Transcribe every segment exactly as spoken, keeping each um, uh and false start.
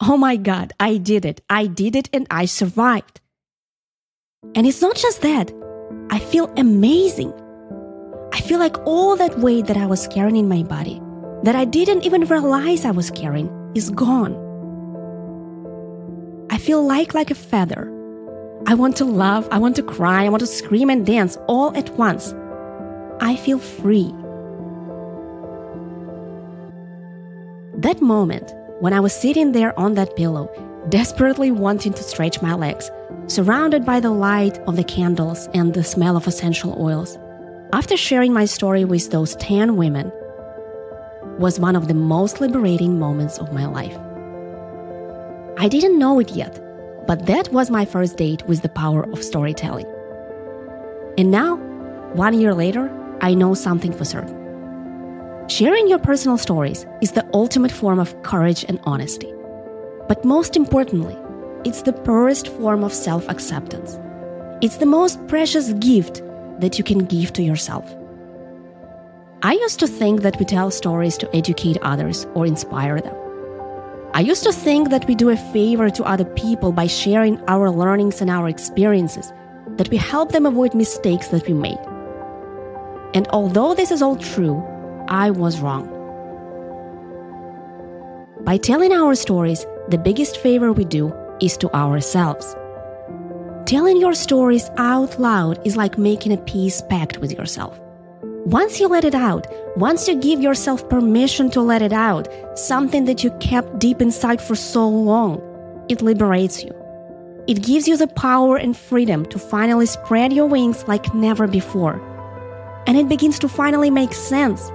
oh my God, I did it. I did it and I survived. And it's not just that. I feel amazing. I feel like all that weight that I was carrying in my body, that I didn't even realize I was carrying, is gone. I feel light like a feather. I want to laugh, I want to cry, I want to scream and dance all at once. I feel free. That moment, when I was sitting there on that pillow, desperately wanting to stretch my legs, surrounded by the light of the candles and the smell of essential oils, after sharing my story with those ten women, was one of the most liberating moments of my life. I didn't know it yet, but that was my first date with the power of storytelling. And now, one year later, I know something for certain. Sharing your personal stories is the ultimate form of courage and honesty. But most importantly, it's the purest form of self-acceptance. It's the most precious gift that you can give to yourself. I used to think that we tell stories to educate others or inspire them. I used to think that we do a favor to other people by sharing our learnings and our experiences, that we help them avoid mistakes that we made. And although this is all true, I was wrong. By telling our stories, the biggest favor we do is to ourselves. Telling your stories out loud is like making a peace pact with yourself. Once you let it out, once you give yourself permission to let it out, something that you kept deep inside for so long, it liberates you. It gives you the power and freedom to finally spread your wings like never before. And it begins to finally make sense.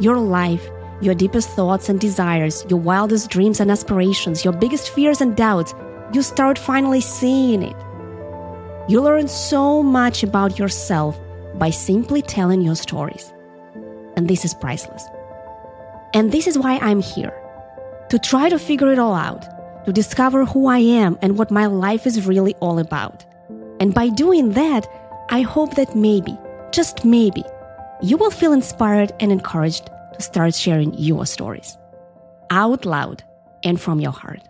Your life, your deepest thoughts and desires, your wildest dreams and aspirations, your biggest fears and doubts, you start finally seeing it. You learn so much about yourself by simply telling your stories. And this is priceless. And this is why I'm here, to try to figure it all out, to discover who I am and what my life is really all about. And by doing that, I hope that maybe, just maybe, you will feel inspired and encouraged to start sharing your stories out loud and from your heart.